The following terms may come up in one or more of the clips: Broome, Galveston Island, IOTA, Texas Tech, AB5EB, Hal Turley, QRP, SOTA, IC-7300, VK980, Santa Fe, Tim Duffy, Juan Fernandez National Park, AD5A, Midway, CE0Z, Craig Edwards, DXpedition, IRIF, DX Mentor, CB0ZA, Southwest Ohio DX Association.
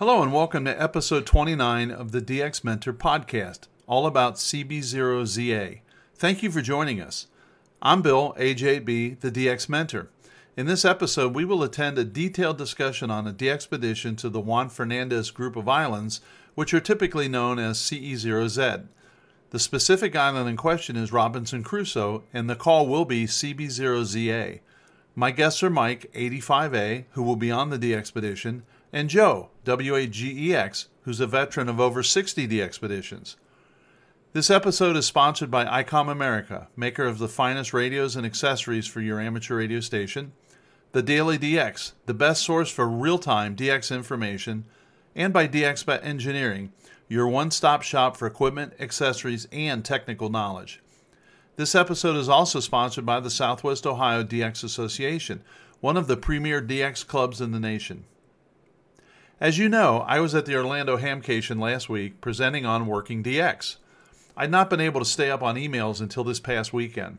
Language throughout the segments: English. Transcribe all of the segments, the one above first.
Hello and welcome to episode 29 of the DX Mentor podcast, all about CB0ZA. Thank you for joining us. I'm Bill, AJB, the DX Mentor. In this episode, we will attend a detailed discussion on a DXpedition to the Juan Fernandez group of islands, which are typically known as CE0Z. The specific island in question is Robinson Crusoe, and the call will be CB0ZA. My guests are Mike, AD5A, who will be on the DXpedition, and Joe, WAGEX, who's a veteran of over 60 DXpeditions. This episode is sponsored by ICOM America, maker of the finest radios and accessories for your amateur radio station, The Daily DX, the best source for real-time DX information, and by DX Engineering, your one-stop shop for equipment, accessories, and technical knowledge. This episode is also sponsored by the Southwest Ohio DX Association, one of the premier DX clubs in the nation. As you know, I was at the Orlando Hamcation last week presenting on Working DX. I'd not been able to stay up on emails until this past weekend.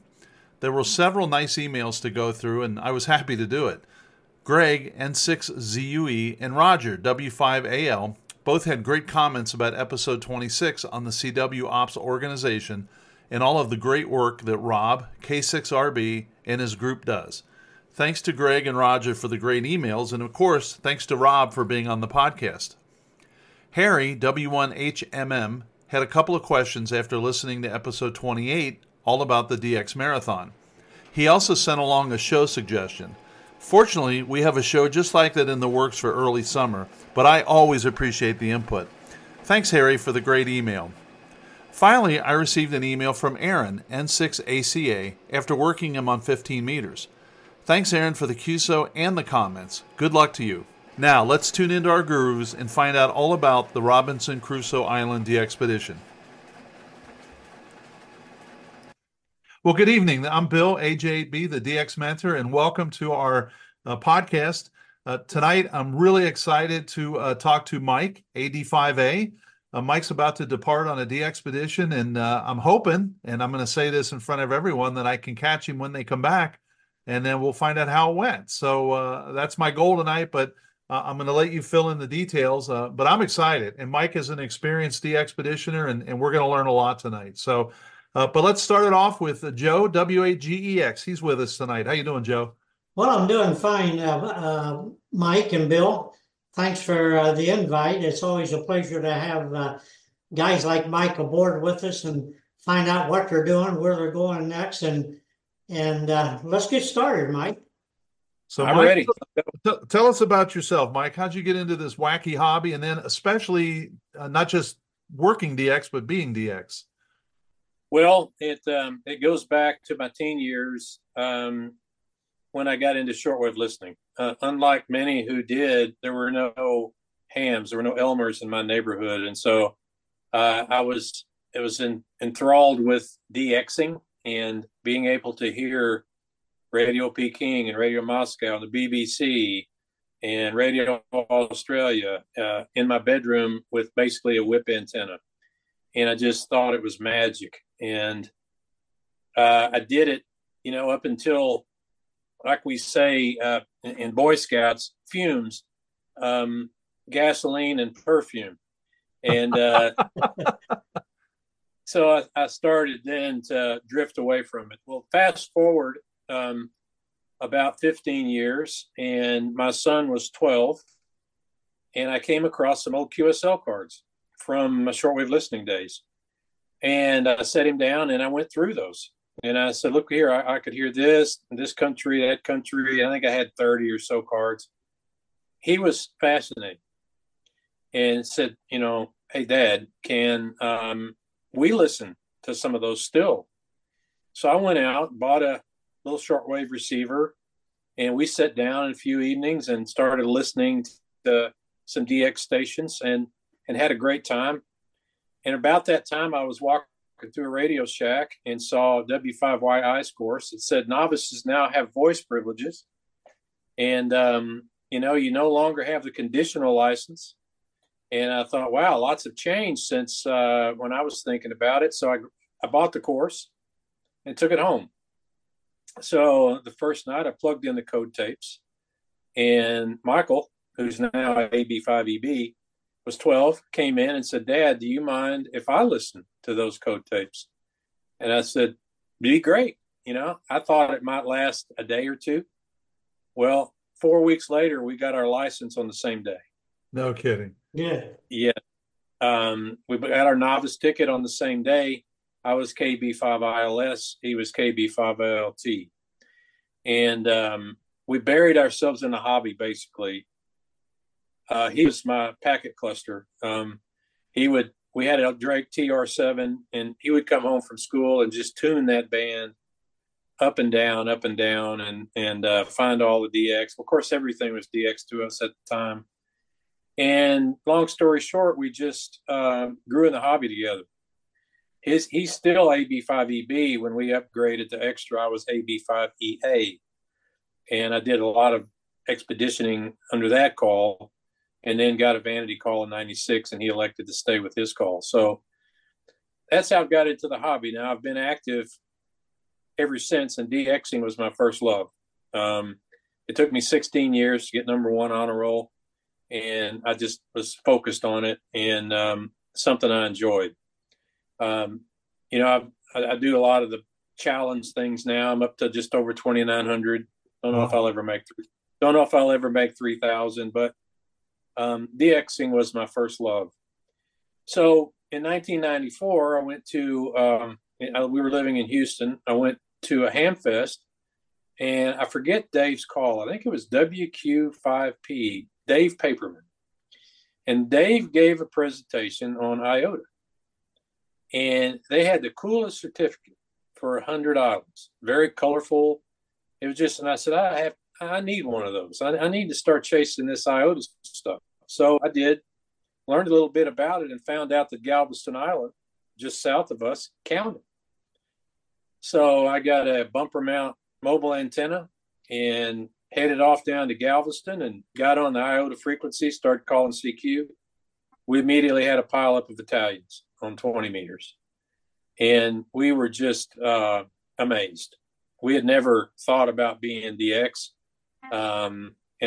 There were several nice emails to go through, and I was happy to do it. Greg, N6ZUE, and Roger, W5AL, both had great comments about episode 26 on the CW Ops organization and all of the great work that Rob, K6RB, and his group does. Thanks to Greg and Roger for the great emails, and of course, thanks to Rob for being on the podcast. Harry, W1HMM, had a couple of questions after listening to episode 28, all about the DX Marathon. He also sent along a show suggestion. Fortunately, we have a show just like that in the works for early summer, but I always appreciate the input. Thanks, Harry, for the great email. Finally, I received an email from Aaron, N6ACA, after working him on 15 meters. Thanks, Aaron, for the QSO and the comments. Good luck to you. Now, let's tune into our gurus and find out all about the Robinson Crusoe Island DXpedition. Well, good evening. I'm Bill, AJB, the DX Mentor, and welcome to our podcast. Tonight, I'm really excited to talk to Mike, AD5A. Mike's about to depart on a DXpedition, and I'm hoping, and I'm going to say this in front of everyone, that I can catch him when they come back. And then we'll find out how it went. So that's my goal tonight, but I'm going to let you fill in the details. But I'm excited. And Mike is an experienced DXpeditioner, and we're going to learn a lot tonight. So, but let's start it off with Joe, W-A-G-E-X. He's with us tonight. How you doing, Joe? Well, I'm doing fine, Mike and Bill. Thanks for the invite. It's always a pleasure to have guys like Mike aboard with us and find out what they're doing, where they're going next, and let's get started, Mike. So I'm Mike, ready. Tell us about yourself, Mike. How'd you get into this wacky hobby? And then especially not just working DX, but being DX. Well, it goes back to my teen years when I got into shortwave listening. Unlike many who did, there were no hams, there were no Elmers in my neighborhood. And so I was enthralled with DXing. And being able to hear Radio Peking and Radio Moscow and the BBC and Radio Australia in my bedroom with basically a whip antenna. And I just thought it was magic. And I did it, you know, up until, like we say in Boy Scouts, fumes, gasoline and perfume. And so I started then to drift away from it. Well, fast forward about 15 years, and my son was 12, and I came across some old QSL cards from my shortwave listening days. And I set him down, and I went through those. And I said, look here, I could hear this, this country, that country. I think I had 30 or so cards. He was fascinated and said, you know, hey, Dad, can we listen to some of those still. So I went out, bought a little shortwave receiver, and we sat down a few evenings and started listening to some DX stations and had a great time. And about that time, I was walking through a Radio Shack and saw W5YI's course. It said novices now have voice privileges. And, you know, you no longer have the conditional license. And I thought, wow, lots have changed since when I was thinking about it. So I bought the course and took it home. So the first night I plugged in the code tapes. And Michael, who's now at AB5EB, was 12, came in and said, "Dad, do you mind if I listen to those code tapes?" And I said, "Be great." You know, I thought it might last a day or two. Well, 4 weeks later, we got our license on the same day. No kidding. Yeah. Yeah. We got our novice ticket on the same day. I was KB5ILS. He was KB5ILT. And we buried ourselves in the hobby, basically. He was my packet cluster. We had a Drake TR7, and he would come home from school and just tune that band up and down, and find all the DX. Of course, everything was DX to us at the time. And long story short, we just grew in the hobby together. He's still AB5EB. When we upgraded to extra, I was AB5EA. And I did a lot of expeditioning under that call, and then got a vanity call in 96, and he elected to stay with his call. So that's how I got into the hobby. Now, I've been active ever since, and DXing was my first love. It took me 16 years to get #1 honor roll, and I just was focused on it, and something I enjoyed. You know, I do a lot of the challenge things now. I'm up to just over 2,900. Don't know if I'll ever make 3,000, but DXing was my first love. So in 1994, I went to we were living in Houston. I went to a ham fest, and I forget Dave's call. I think it was WQ5P, Dave Paperman. And Dave gave a presentation on IOTA. And they had the coolest certificate for 100 items, very colorful. It was just, and I said, I need one of those. I need to start chasing this IOTA stuff. So I did, learned a little bit about it, and found out that Galveston Island, just south of us, counted. So I got a bumper mount mobile antenna and headed off down to Galveston and got on the IOTA frequency, started calling CQ. We immediately had a pileup of Italians on 20 meters. And we were just amazed. We had never thought about being DX. And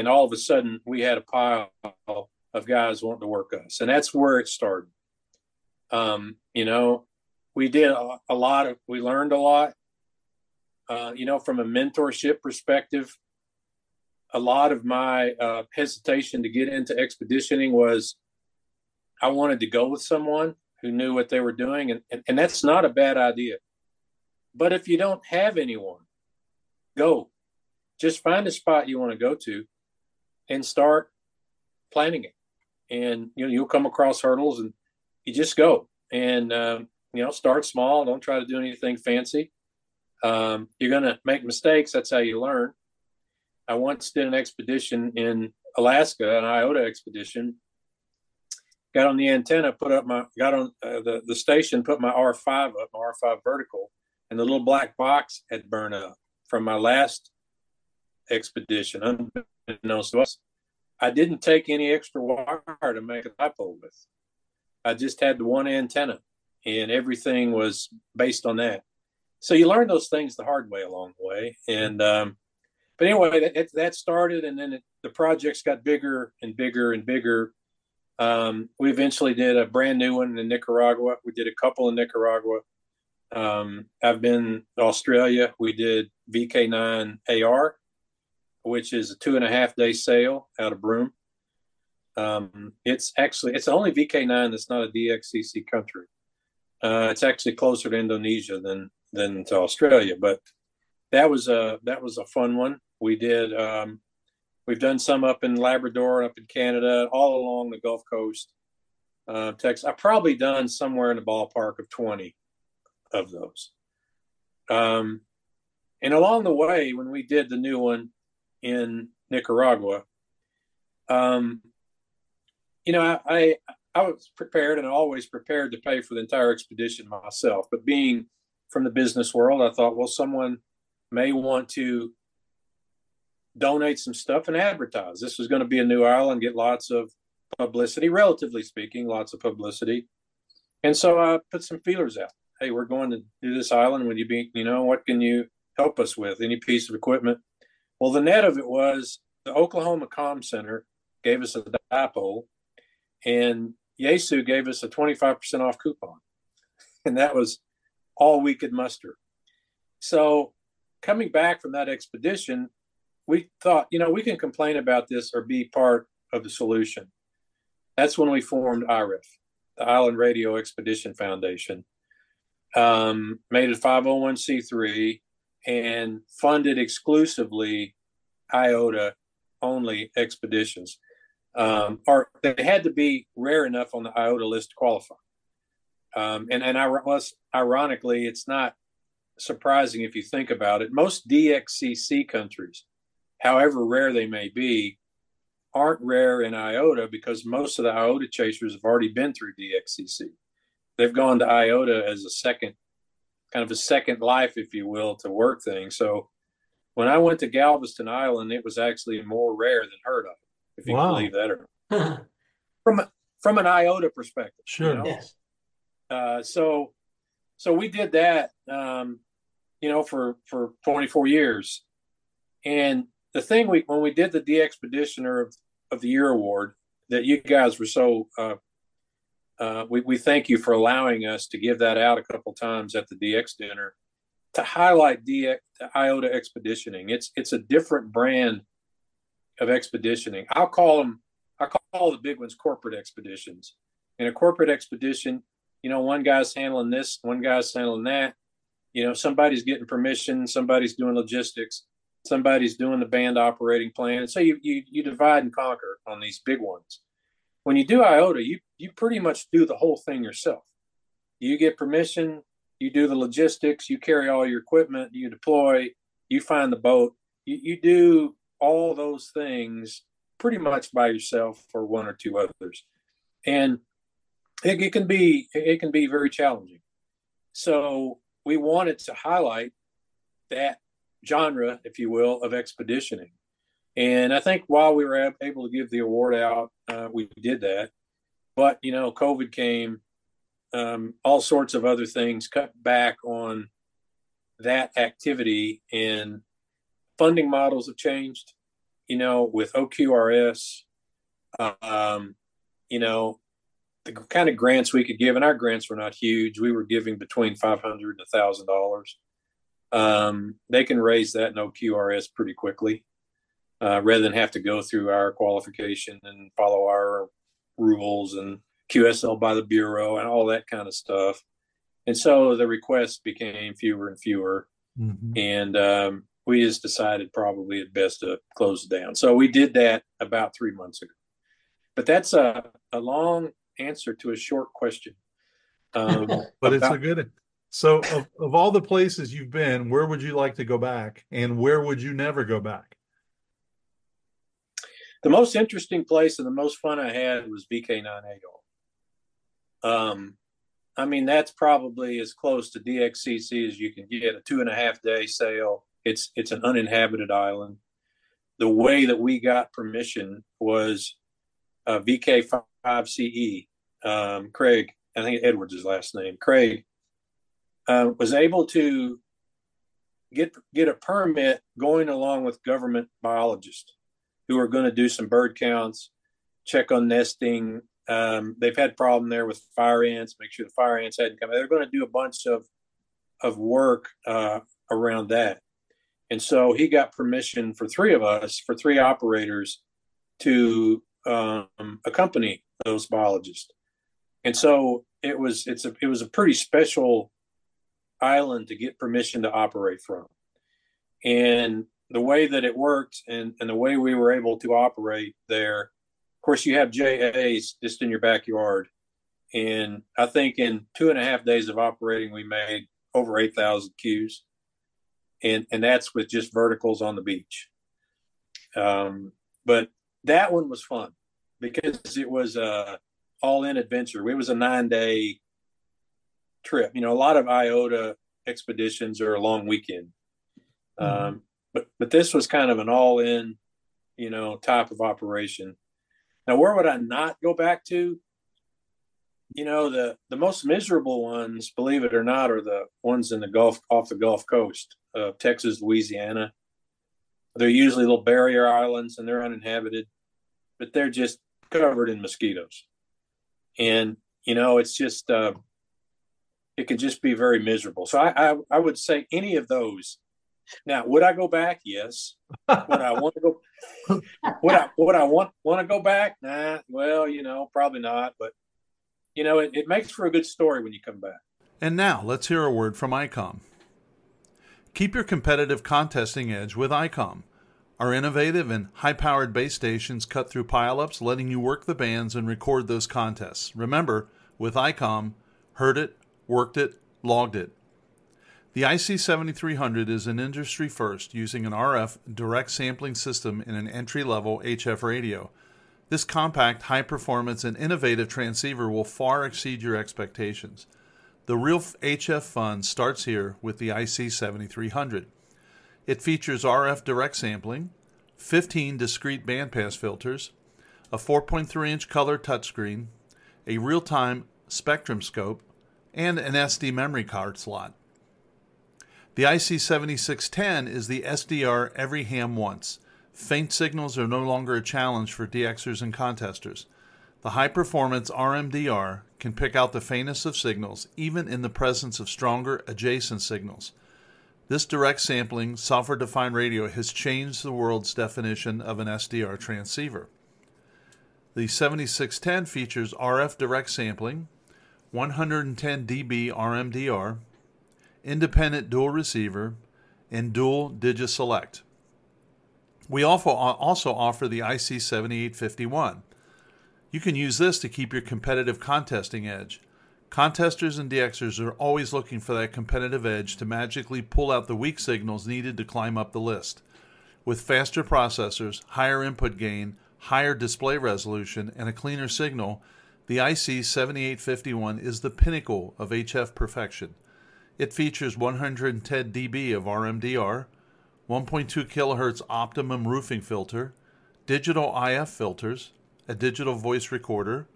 all of a sudden, we had a pile of guys wanting to work us. And that's where it started. You know, we did a lot of, we learned a lot, you know, from a mentorship perspective. A lot of my hesitation to get into expeditioning was I wanted to go with someone who knew what they were doing. And that's not a bad idea. But if you don't have anyone, go. Just find a spot you want to go to and start planning it. And, you know, you'll come across hurdles, and you just go and, you know, start small. Don't try to do anything fancy. You're going to make mistakes. That's how you learn. I once did an expedition in Alaska, an IOTA expedition. Got on the antenna, put up my, got on the station, put my R5 up, my R5 vertical, and the little black box had burned up from my last expedition, unbeknownst to us. I didn't take any extra wire to make a dipole with. I just had the one antenna, and everything was based on that. So you learn those things the hard way along the way. And but anyway, that started, and then the projects got bigger and bigger and bigger. We eventually did a brand new one in Nicaragua. We did a couple in Nicaragua. I've been to Australia. We did VK9AR, which is a 2.5-day sail out of Broome. It's actually, it's the only VK9 that's not a DXCC country. It's actually closer to Indonesia than to Australia, but that was a fun one. We did, we've done some up in Labrador and up in Canada, all along the Gulf Coast, Texas. I've probably done somewhere in the ballpark of 20 of those. And along the way, when we did the new one in Nicaragua, you know, I was prepared, and always prepared to pay for the entire expedition myself. But being from the business world, I thought, well, someone may want to donate some stuff and advertise. This was going to be a new island, get lots of publicity, relatively speaking, lots of publicity. And so I put some feelers out. Hey, we're going to do this island. Would you be, you know, what can you help us with? Any piece of equipment? Well, the net of it was the Oklahoma Comm Center gave us a dipole, and Yaesu gave us a 25% off coupon, and that was all we could muster. So coming back from that expedition, we thought, you know, we can complain about this or be part of the solution. That's when we formed IRIF, the Island Radio Expedition Foundation, made it 501c3 and funded exclusively IOTA only expeditions. Or they had to be rare enough on the IOTA list to qualify. Ironically, it's not surprising if you think about it. Most DXCC countries, however rare they may be, aren't rare in IOTA because most of the IOTA chasers have already been through DXCC. They've gone to IOTA as a second, kind of a second life, if you will, to work things. So when I went to Galveston Island, it was actually more rare than heard of, if you can believe that. Or from an IOTA perspective. Sure. You know? Yes. So we did that, for 24 years. And the thing when we did the DXpeditioner of the Year Award, that you guys were so, we thank you for allowing us to give that out a couple times at the DX dinner to highlight the IOTA expeditioning. It's a different brand of expeditioning. I call the big ones corporate expeditions. In a corporate expedition, you know, one guy's handling this, one guy's handling that. You know, somebody's getting permission, somebody's doing logistics, somebody's doing the band operating plan. And so you divide and conquer on these big ones. When you do IOTA, you pretty much do the whole thing yourself. You get permission, you do the logistics, you carry all your equipment, you deploy, you find the boat, you do all those things pretty much by yourself or one or two others. And it can be very challenging. So we wanted to highlight that genre, if you will, of expeditioning. And I think while we were able to give the award out, we did that. But, you know, COVID came, all sorts of other things cut back on that activity, and funding models have changed, you know, with OQRS, you know, the kind of grants we could give, and our grants were not huge. We were giving between $500 and $1,000. They can raise that in OQRS pretty quickly. Rather than have to go through our qualification and follow our rules and QSL by the Bureau and all that kind of stuff. And so the requests became fewer and fewer. Mm-hmm. And we just decided probably it's best to close it down. So we did that about 3 months ago. But that's a long answer to a short question. But it's a good one. So of all the places you've been, where would you like to go back, and where would you never go back? The most interesting place and the most fun I had was VK980. I mean, that's probably as close to DXCC as you can get, a 2.5-day sail. It's an uninhabited island. The way that we got permission was VK5CE. Craig, I think Edwards is his last name. Craig was able to get a permit going along with government biologists who are going to do some bird counts, check on nesting. They've had problem there with fire ants, make sure the fire ants hadn't come. They're going to do a bunch of work around that. And so he got permission for three of us, for three operators, to accompany those biologists. And so it was a pretty special island to get permission to operate from. And the way that it worked and the way we were able to operate there, of course, you have JAs just in your backyard. And I think in 2.5 days of operating, we made over 8,000 cues. And that's with just verticals on the beach. But that one was fun because it was a all-in adventure. It was a 9-day trip. You know, a lot of IOTA expeditions are a long weekend. Mm-hmm. But this was kind of an all-in, you know, type of operation. Now, where would I not go back to? You know, the most miserable ones, believe it or not, are the ones in the Gulf, off the Gulf Coast of Texas, Louisiana. They're usually little barrier islands, and they're uninhabited, but they're just covered in mosquitoes. And, you know, it's just, it could just be very miserable. So I would say any of those. Now, would I go back? Yes. Would I want to go? Would I want to go back? Nah. Well, you know, probably not. But, you know, it makes for a good story when you come back. And now let's hear a word from ICOM. Keep your competitive contesting edge with ICOM. Our innovative and high-powered base stations cut through pileups, letting you work the bands and record those contests. Remember, with ICOM, heard it, worked it, logged it. The IC7300 is an industry first, using an RF direct sampling system in an entry-level HF radio. This compact, high-performance, and innovative transceiver will far exceed your expectations. The real HF fun starts here with the IC7300. It features RF direct sampling, 15 discrete bandpass filters, a 4.3-inch color touchscreen, a real-time spectrum scope, and an SD memory card slot. The IC7610 is the SDR every ham wants. Faint signals are no longer a challenge for DXers and contesters. The high-performance RMDR can pick out the faintest of signals, even in the presence of stronger adjacent signals. This direct sampling, software-defined radio has changed the world's definition of an SDR transceiver. The 7610 features RF direct sampling, 110 dB RMDR, independent dual receiver, and dual digiselect. We also offer the IC7851. You can use this to keep your competitive contesting edge. Contesters and DXers are always looking for that competitive edge to magically pull out the weak signals needed to climb up the list. With faster processors, higher input gain, higher display resolution, and a cleaner signal, the IC7851 is the pinnacle of HF perfection. It features 110 dB of RMDR, 1.2 kHz optimum roofing filter, digital IF filters, a digital voice recorder,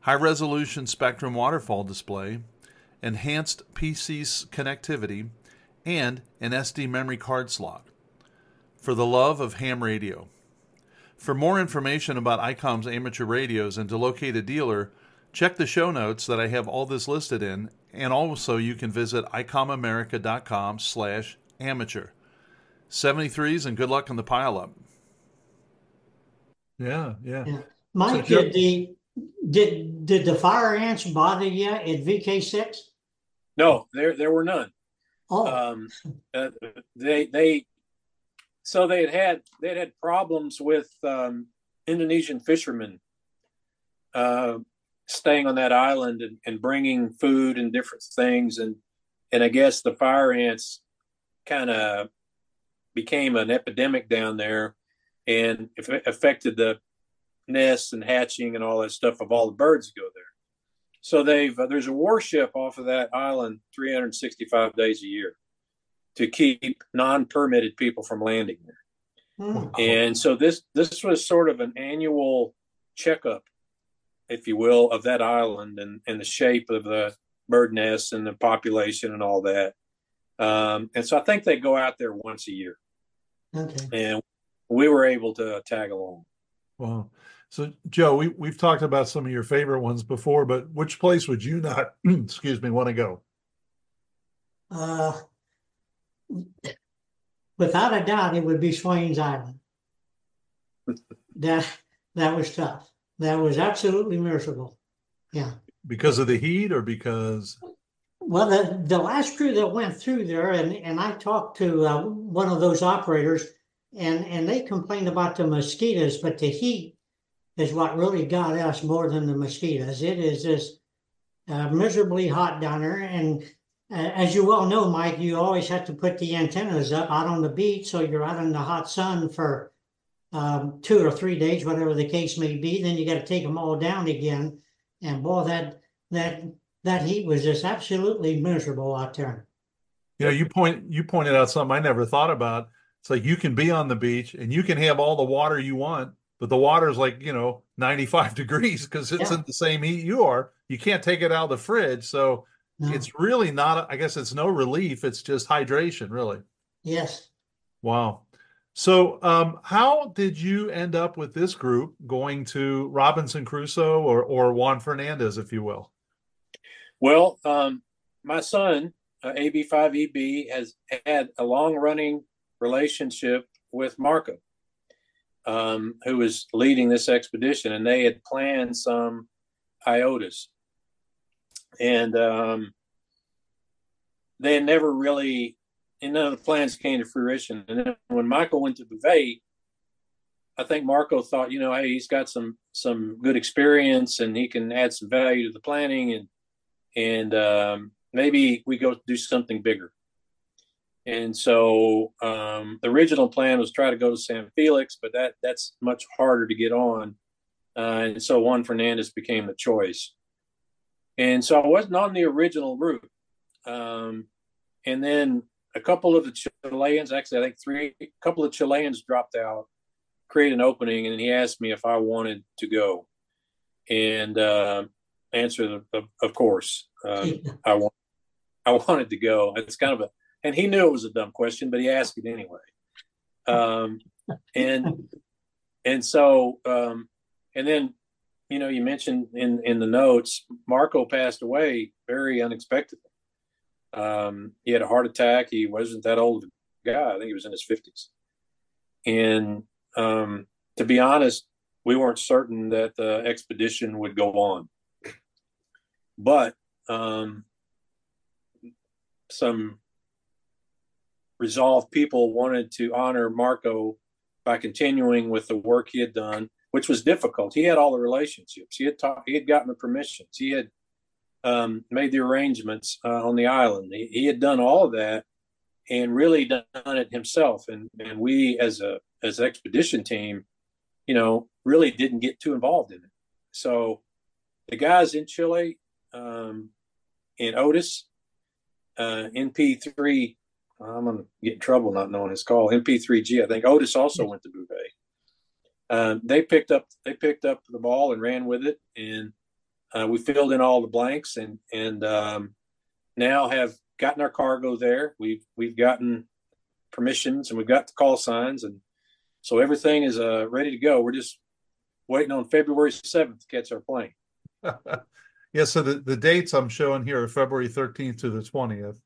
high-resolution spectrum waterfall display, enhanced PC connectivity, and an SD memory card slot. For the love of ham radio. For more information about ICOM's amateur radios and to locate a dealer, check the show notes that I have all this listed in, and also you can visit icomamerica.com/amateur. 73s and good luck on the pileup. Yeah. Mike, so, did the fire ants bother you at VK6? No, there were none. Oh, they had problems with Indonesian fishermen staying on that island and bringing food and different things. And I guess the fire ants kind of became an epidemic down there, and it affected the nests and hatching and all that stuff of all the birds that go there. So there's a warship off of that island 365 days a year to keep non-permitted people from landing there. Mm-hmm. And so this was sort of an annual checkup, if you will, of that island and the shape of the bird nests and the population and all that. And so I think they go out there once a year. Okay. And we were able to tag along. Wow. So, Joe, we've talked about some of your favorite ones before, but which place would you not, want to go? Without a doubt, it would be Swains Island. That was tough. That was absolutely miserable. Yeah. Because of the heat or because? Well, the last crew that went through there, and I talked to one of those operators, and they complained about the mosquitoes, but the heat is what really got us more than the mosquitoes. It is just miserably hot down there. And as you well know, Mike, you always have to put the antennas up out on the beach, so you're out in the hot sun for 2 or 3 days, whatever the case may be. Then you got to take them all down again, and boy, that heat was just absolutely miserable out there. You know, you pointed out something I never thought about. It's like you can be on the beach and you can have all the water you want, but the water is like 95 degrees because it's in the same heat you are. You can't take it out of the fridge, so it's really not. I guess it's no relief. It's just hydration, really. Yes. Wow. So how did you end up with this group going to Robinson Crusoe or Juan Fernandez, if you will? Well, my son, AB5EB, has had a long-running relationship with Marko, who was leading this expedition, and they had planned some IOTAs. And they had never really, and none of the plans came to fruition. And then when Michael went to Bouvet, I think Marko thought, you know, hey, he's got some good experience and he can add some value to the planning, and maybe we go do something bigger. And so the original plan was try to go to San Felix, but that's much harder to get on. And so Juan Fernandez became the choice. And so I wasn't on the original route. And then a couple of the Chileans, actually, I think a couple of Chileans dropped out, created an opening, and he asked me if I wanted to go. And answered, of course, I wanted to go. It's kind of a, and he knew it was a dumb question, but he asked it anyway. And so, and then, you know, you mentioned in the notes, Marko passed away very unexpectedly. He had a heart attack. He wasn't that old a guy. I think he was in his 50s. And to be honest, we weren't certain that the expedition would go on. But some resolved people wanted to honor Marko by continuing with the work he had done, which was difficult. He had all the relationships. He had talked. He had gotten the permissions. He had made the arrangements on the island. He had done all of that and really done it himself. And we as an expedition team, you know, really didn't get too involved in it. So the guys in Chile, in Otis, MP3, I'm going to get in trouble not knowing his call, MP3G, I think Otis also went to Bouvet. They picked up the ball and ran with it, and we filled in all the blanks, and now have gotten our cargo there. We've gotten permissions and we've got the call signs, and so everything is ready to go. We're just waiting on February 7th to catch our plane. Yeah, so the dates I'm showing here are February 13th to the 20th.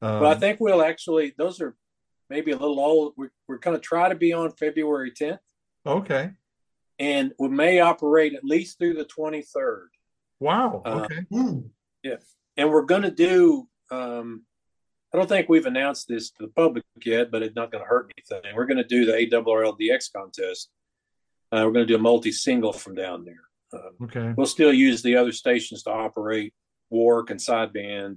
But I think we'll actually, those are maybe a little old. We're going to try to be on February 10th. Okay. And we may operate at least through the 23rd. Wow. Okay. Yeah. And we're going to do, I don't think we've announced this to the public yet, but it's not going to hurt anything. We're going to do the ARRLDX contest. We're going to do a multi-single from down there. Okay. We'll still use the other stations to operate Wark and Sideband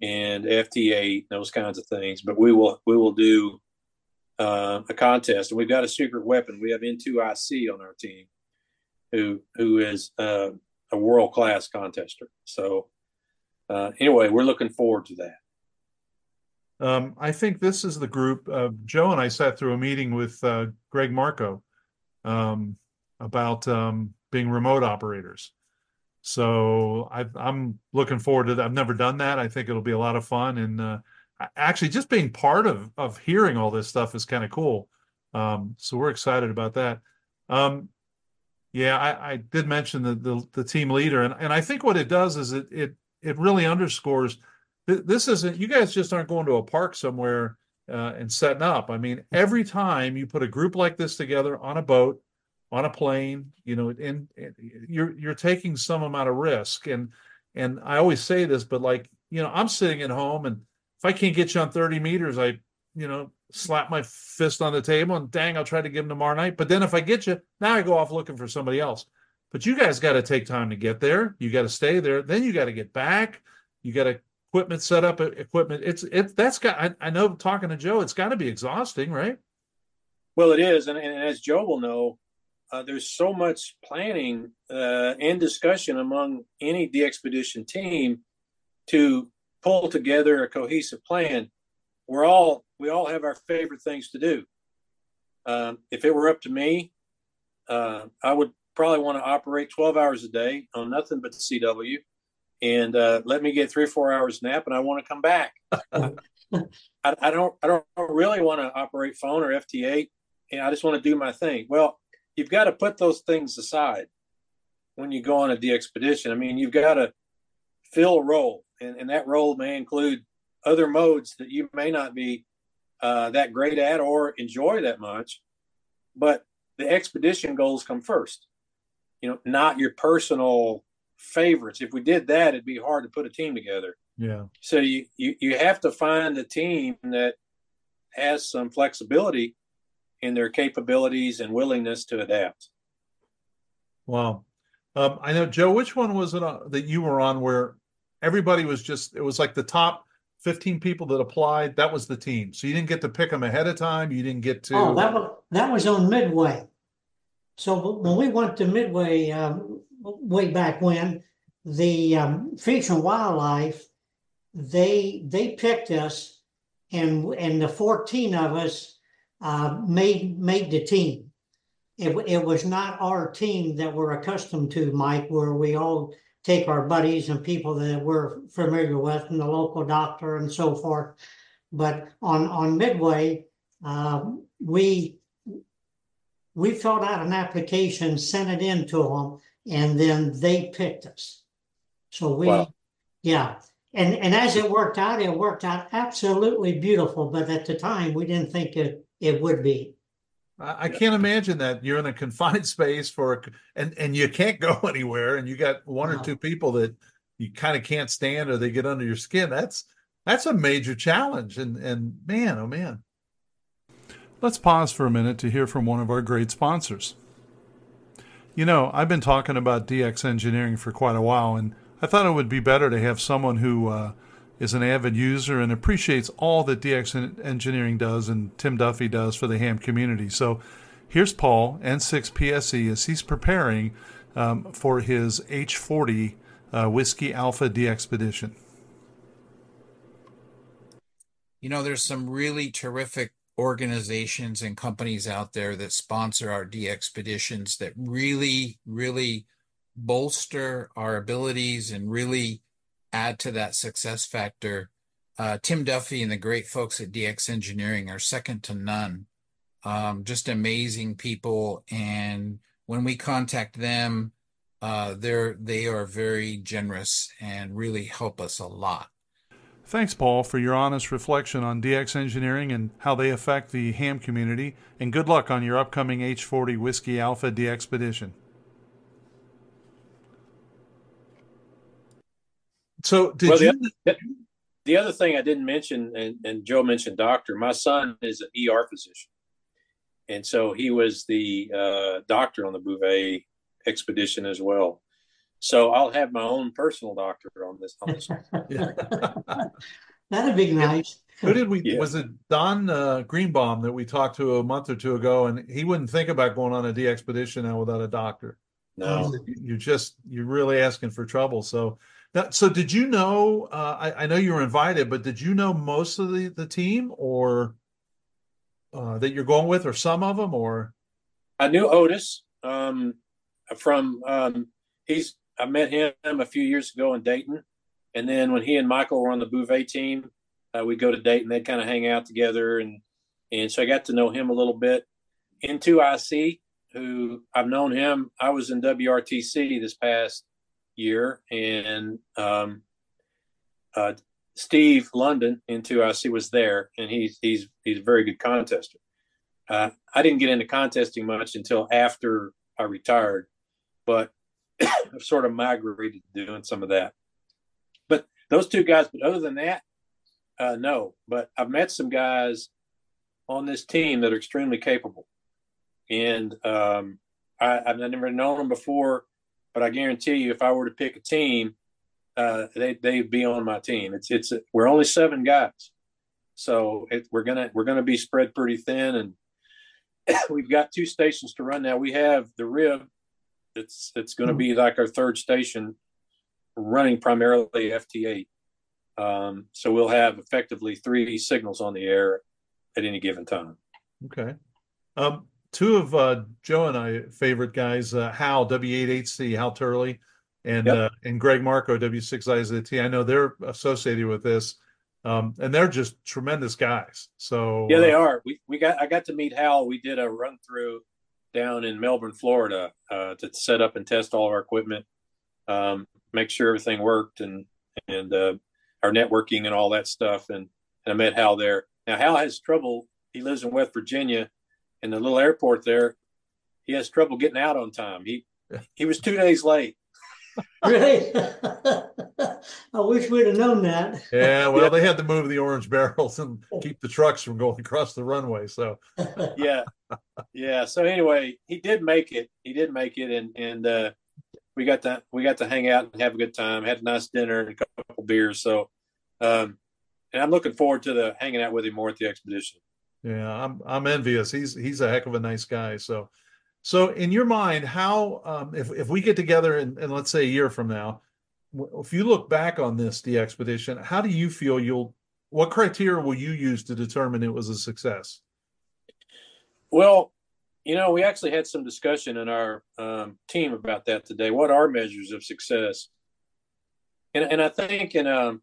and FT8, those kinds of things. But we will do a contest, and we've got a secret weapon. We have N2IC on our team, who is a world class contester. So anyway, we're looking forward to that. I think this is the group. Joe and I sat through a meeting with Greg Marko about being remote operators. So I'm looking forward to that. I've never done that. I think it'll be a lot of fun. And actually just being part of hearing all this stuff is kind of cool. So we're excited about that. Yeah, I did mention the team leader. And I think what it does is it really underscores this isn't, you guys just aren't going to a park somewhere and setting up. I mean, every time you put a group like this together on a boat, on a plane, you know, you're taking some amount of risk. And I always say this, but like, you know, I'm sitting at home, and if I can't get you on 30 meters, I, you know, slap my fist on the table and dang, I'll try to give them tomorrow night. But then if I get you, now I go off looking for somebody else. But you guys got to take time to get there. You got to stay there. Then you got to get back. You got to equipment set up, equipment. I know, talking to Joe, it's got to be exhausting, right? Well, it is. And as Joe will know, there's so much planning and discussion among any DXpedition team to pull together a cohesive plan. We all have our favorite things to do. If it were up to me, I would probably want to operate 12 hours a day on nothing but the CW, and let me get 3 or 4 hours nap, and I want to come back. I don't really want to operate phone or FT8, and I just want to do my thing. Well, you've got to put those things aside when you go on a DXpedition. I mean, you've got to fill a role, and that role may include other modes that you may not be that great at or enjoy that much, but the expedition goals come first, you know, not your personal favorites. If we did that, it'd be hard to put a team together. Yeah. So you have to find a team that has some flexibility in their capabilities and willingness to adapt. Wow. I know, Joe, which one was it that you were on where everybody was just, it was like the top 15 people that applied, that was the team. So you didn't get to pick them ahead of time. You didn't get to. Oh, that was on Midway. So when we went to Midway, way back when, the Fish and Wildlife, they picked us, and the 14 of us made the team. It was not our team that we're accustomed to, Mike, where we all take our buddies and people that we're familiar with and the local doctor and so forth. But on Midway, we filled out an application, sent it in to them, and then they picked us. So we, wow. Yeah. And as it worked out absolutely beautiful. But at the time, we didn't think it would be. I can't imagine that you're in a confined space and you can't go anywhere, and you got one or two people that you kind of can't stand or they get under your skin. That's a major challenge. And man, oh man. Let's pause for a minute to hear from one of our great sponsors. You know, I've been talking about DX Engineering for quite a while, and I thought it would be better to have someone who is an avid user and appreciates all that DX Engineering does and Tim Duffy does for the ham community. So here's Paul, N6PSE, as he's preparing for his H40 Whiskey Alpha DXpedition. You know, there's some really terrific organizations and companies out there that sponsor our DXpeditions that really, really bolster our abilities and really add to that success factor. Tim Duffy and the great folks at DX Engineering are second to none. Just amazing people. And when we contact them, they are very generous and really help us a lot. Thanks, Paul, for your honest reflection on DX Engineering and how they affect the ham community. And good luck on your upcoming H40 Whiskey Alpha DXpedition. So the other thing I didn't mention, and Joe mentioned doctor, my son is an ER physician. And so he was the doctor on the Bouvet expedition as well. So I'll have my own personal doctor on this. That'd be nice. Who did we? Yeah. Was it Don Greenbaum that we talked to a month or two ago? And he wouldn't think about going on a DXpedition now without a doctor. No, you're really asking for trouble. So did you know? I know you were invited, but did you know most of the team, or that you're going with, or some of them, or? I knew Otis from I met him a few years ago in Dayton, and then when he and Michael were on the Bouvet team, we'd go to Dayton. They'd kind of hang out together, and so I got to know him a little bit. N2IC, who I've known him, I was in WRTC this past year, and Steve London, N2IC, was there, and he's a very good contester. I didn't get into contesting much until after I retired, but I've sort of migrated to doing some of that. But those two guys, but other than that, no. But I've met some guys on this team that are extremely capable. And I've never known them before, but I guarantee you if I were to pick a team, they'd be on my team. We're only seven guys. So we're gonna be spread pretty thin, and we've got two stations to run now. We have the rib. It's going to be like our third station, running primarily FT8. So we'll have effectively three signals on the air at any given time. Okay. Two of Joe and I favorite guys, Hal, W8HC, Hal Turley, and Greg Marko, W6IZT. I know they're associated with this. And they're just tremendous guys. So yeah, they are. I got to meet Hal. We did a run through down in Melbourne, Florida, to set up and test all of our equipment, make sure everything worked, and our networking and all that stuff. And I met Hal there. Now Hal has trouble. He lives in West Virginia, in the little airport there. He has trouble getting out on time. He was 2 days late. Really? I wish we'd have known that. Yeah, well, they had to move the orange barrels and keep the trucks from going across the runway. So yeah. So anyway, he did make it. And we got to hang out and have a good time. Had a nice dinner and a couple beers. So, and I'm looking forward to hanging out with him more at the expedition. Yeah, I'm envious. He's a heck of a nice guy. So in your mind, how if we get together and let's say a year from now, if you look back on this DXpedition, how do you feel what criteria will you use to determine it was a success? Well, we actually had some discussion in our team about that today. What are measures of success? And I think from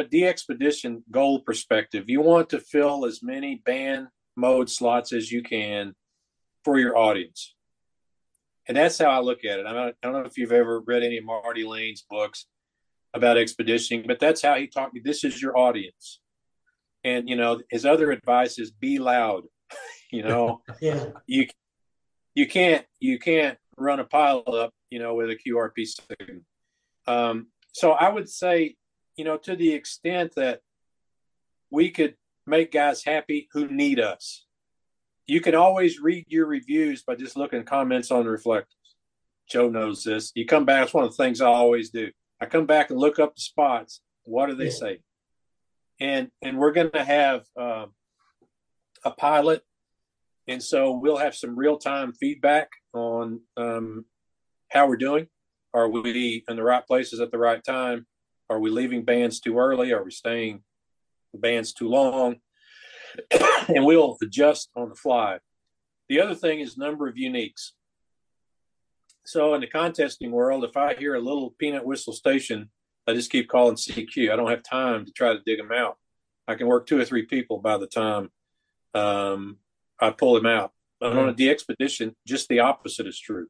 a DXpedition goal perspective, you want to fill as many band mode slots as you can for your audience. And that's how I look at it. I don't know if you've ever read any of Marty Lane's books about expeditioning, but that's how he taught me. This is your audience. And, his other advice is be loud. Yeah. You can't run a pile up, with a QRP signal. So I would say, to the extent that we could make guys happy who need us. You can always read your reviews by just looking at comments on the reflectors. Joe knows this. You come back. It's one of the things I always do. I come back and look up the spots. What do they say? And we're going to have a pilot. And so we'll have some real-time feedback on how we're doing. Are we in the right places at the right time? Are we leaving bands too early? Are we staying bands too long? And we'll adjust on the fly. The other thing is number of uniques. So in the contesting world, if I hear a little peanut whistle station, I just keep calling CQ. I don't have time to try to dig them out. I can work two or three people by the time I pull them out. But on a DXpedition, just the opposite is true.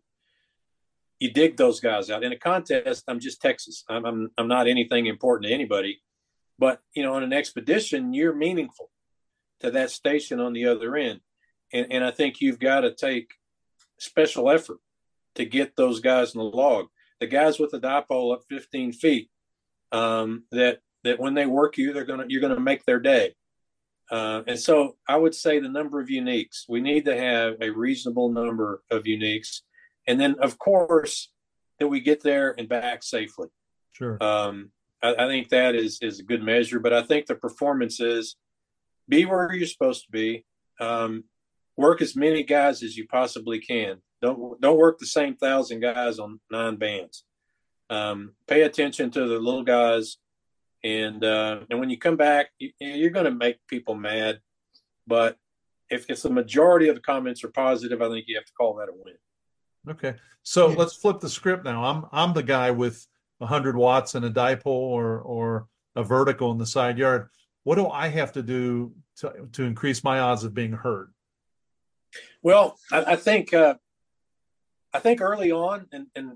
You dig those guys out. In a contest, I'm just Texas. I'm not anything important to anybody. But, on an expedition, you're meaningful to that station on the other end. And I think you've got to take special effort to get those guys in the log. The guys with the dipole up 15 feet, that when they work you, you're going to make their day. And so I would say the number of uniques. We need to have a reasonable number of uniques. And then, of course, that we get there and back safely. Sure. I think that is a good measure. But I think the performance is be where you're supposed to be. Work as many guys as you possibly can. Don't work the same 1,000 guys on 9 bands. Pay attention to the little guys. And when you come back, you're going to make people mad. But if the majority of the comments are positive, I think you have to call that a win. Okay. So let's flip the script now. I'm the guy with 100 watts and a dipole or a vertical in the side yard. What do I have to do to increase my odds of being heard? Well, I think early on, and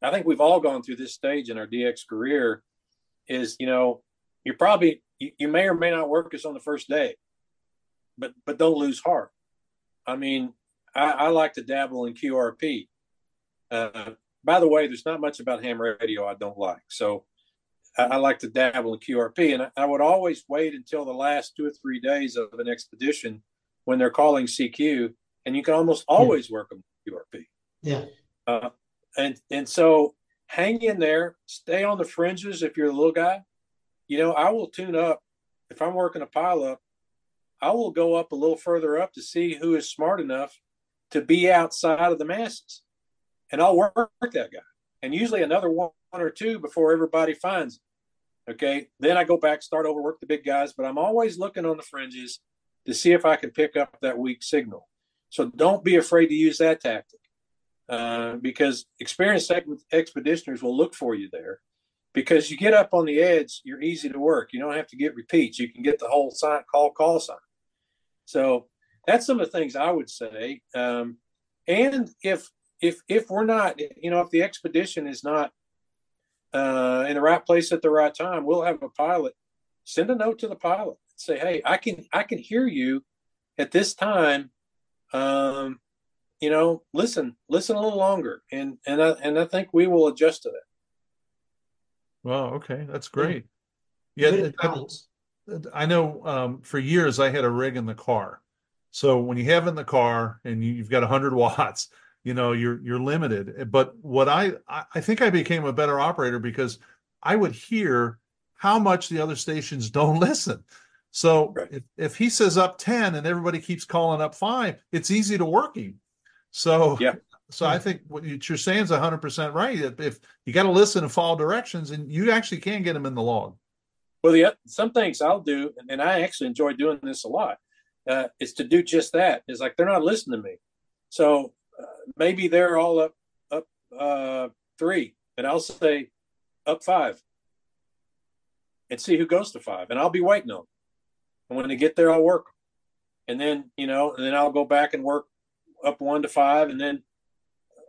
I think we've all gone through this stage in our DX career, is, you're probably, you may or may not work this on the first day, but don't lose heart. I mean, I like to dabble in QRP. By the way, there's not much about ham radio I don't like. So I like to dabble in QRP. And I would always wait until the last 2 or 3 days of an expedition when they're calling CQ. And you can almost always work them with QRP. Yeah. And so hang in there. Stay on the fringes if you're a little guy. I will tune up. If I'm working a pile up, I will go up a little further up to see who is smart enough to be outside of the masses. And I'll work that guy. And usually another one or two before everybody finds it. Okay. Then I go back, start over, work the big guys. But I'm always looking on the fringes to see if I can pick up that weak signal. So don't be afraid to use that tactic because experienced expeditioners will look for you there. because you get up on the edge, you're easy to work. You don't have to get repeats. You can get the whole sign, call sign. So that's some of the things I would say. And if we're not, you know, if the expedition is not in the right place at the right time, we'll have a pilot. Send a note to the pilot. Say, hey, I can hear you at this time. You know, listen a little longer. And I think we will adjust to that. Wow. Okay. That's great. Yeah. I know for years I had a rig in the car. So when you have it in the car and you've got 100 watts, you know, you're limited. But what I think I became a better operator because I would hear how much the other stations don't listen. So right. if he says up 10 and everybody keeps calling up 5, it's easy to work him. So, yeah. So I think what you're saying is 100% right. If you got to listen and follow directions, and you actually can get them in the log. Well, some things I'll do, and I actually enjoy doing this a lot, is to do just that. It's like, they're not listening to me. So maybe they're all up 3, and I'll say up 5 and see who goes to 5, and I'll be waiting on them. And when they get there, I'll work them. And then, you know, and then I'll go back and work up 1 to 5, and then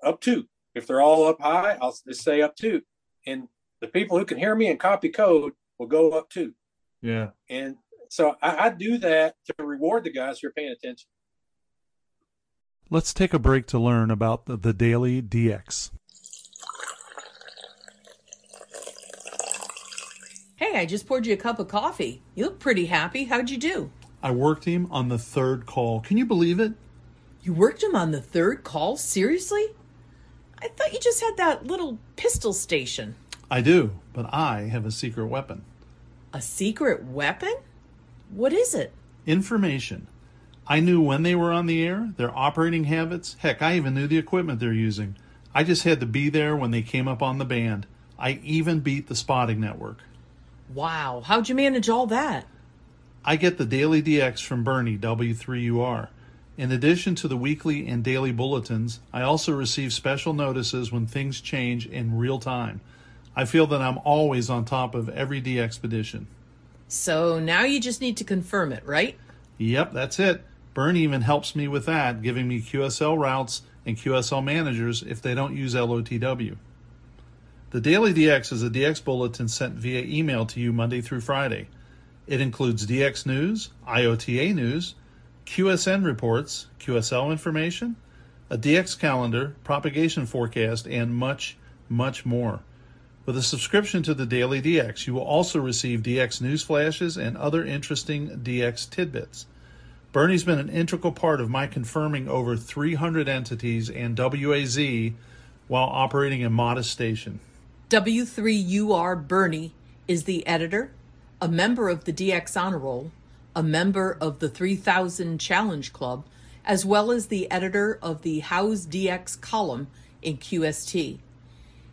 up 2. If they're all up high, I'll just say up 2. And the people who can hear me and copy code will go up 2. Yeah. And so I do that to reward the guys who are paying attention. Let's take a break to learn about the Daily DX. Hey, I just poured you a cup of coffee. You look pretty happy. How'd you do? I worked him on the 3rd call. Can you believe it? You worked him on the 3rd call? Seriously? I thought you just had that little pistol station. I do, but I have a secret weapon. A secret weapon? What is it? Information. I knew when they were on the air, their operating habits. Heck, I even knew the equipment they're using. I just had to be there when they came up on the band. I even beat the spotting network. Wow, how'd you manage all that? I get the Daily DX from Bernie, W3UR. In addition to the weekly and daily bulletins, I also receive special notices when things change in real time. I feel that I'm always on top of every DXpedition. So now you just need to confirm it, right? Yep, that's it. Bernie even helps me with that, giving me QSL routes and QSL managers if they don't use LOTW. The Daily DX is a DX bulletin sent via email to you Monday through Friday. It includes DX news, IOTA news, QSN reports, QSL information, a DX calendar, propagation forecast, and much, much more. With a subscription to the Daily DX, you will also receive DX news flashes and other interesting DX tidbits. Bernie's been an integral part of my confirming over 300 entities and WAZ while operating a modest station. W3UR Bernie is the editor, a member of the DX Honor Roll, a member of the 3000 Challenge Club, as well as the editor of the How's DX column in QST.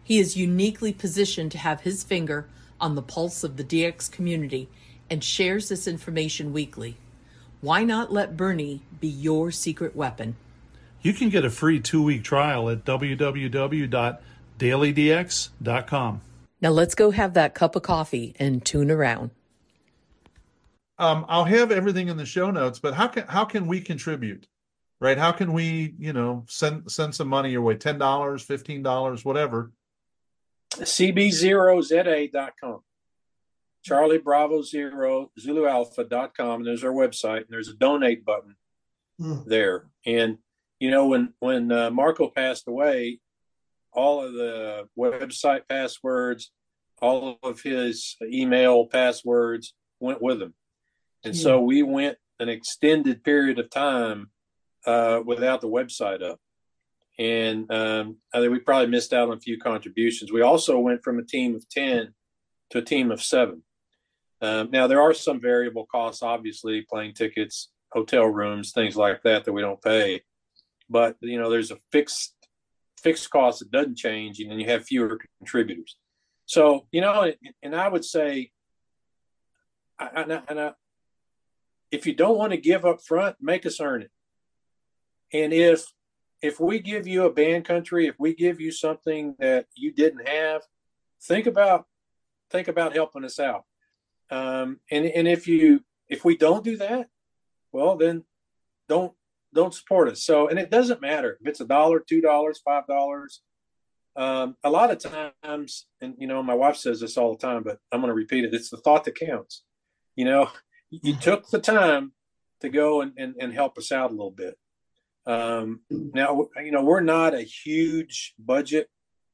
He is uniquely positioned to have his finger on the pulse of the DX community and shares this information weekly. Why not let Bernie be your secret weapon? You can get a free 2-week trial at www.dailydx.com. Now let's go have that cup of coffee and tune around. I'll have everything in the show notes, but how can we contribute, right? How can we, you know, send some money your way, $10, $15, whatever? CB0ZA.com, Charlie Bravo Zero Zulu Alpha.com, and there's our website, and there's a donate button there. And you know, when Marko passed away, all of the website passwords, all of his email passwords went with him. And so we went an extended period of time without the website up. And I think we probably missed out on a few contributions. We also went from a team of 10 to a team of 7. Now, there are some variable costs, obviously, plane tickets, hotel rooms, things like that, that we don't pay. But, you know, there's a fixed cost that doesn't change, and then you have fewer contributors. So, you know, and I would say, if you don't want to give up front, make us earn it. And if we give you a band country, if we give you something that you didn't have, think about think about helping us out. And if we don't do that, well, then don't support us. So, and it doesn't matter if it's $1, $2, $5. A lot of times, and you know, my wife says this all the time, but I'm going to repeat it. It's the thought that counts. You know, you took the time to go and help us out a little bit. Now, you know, we're not a huge budget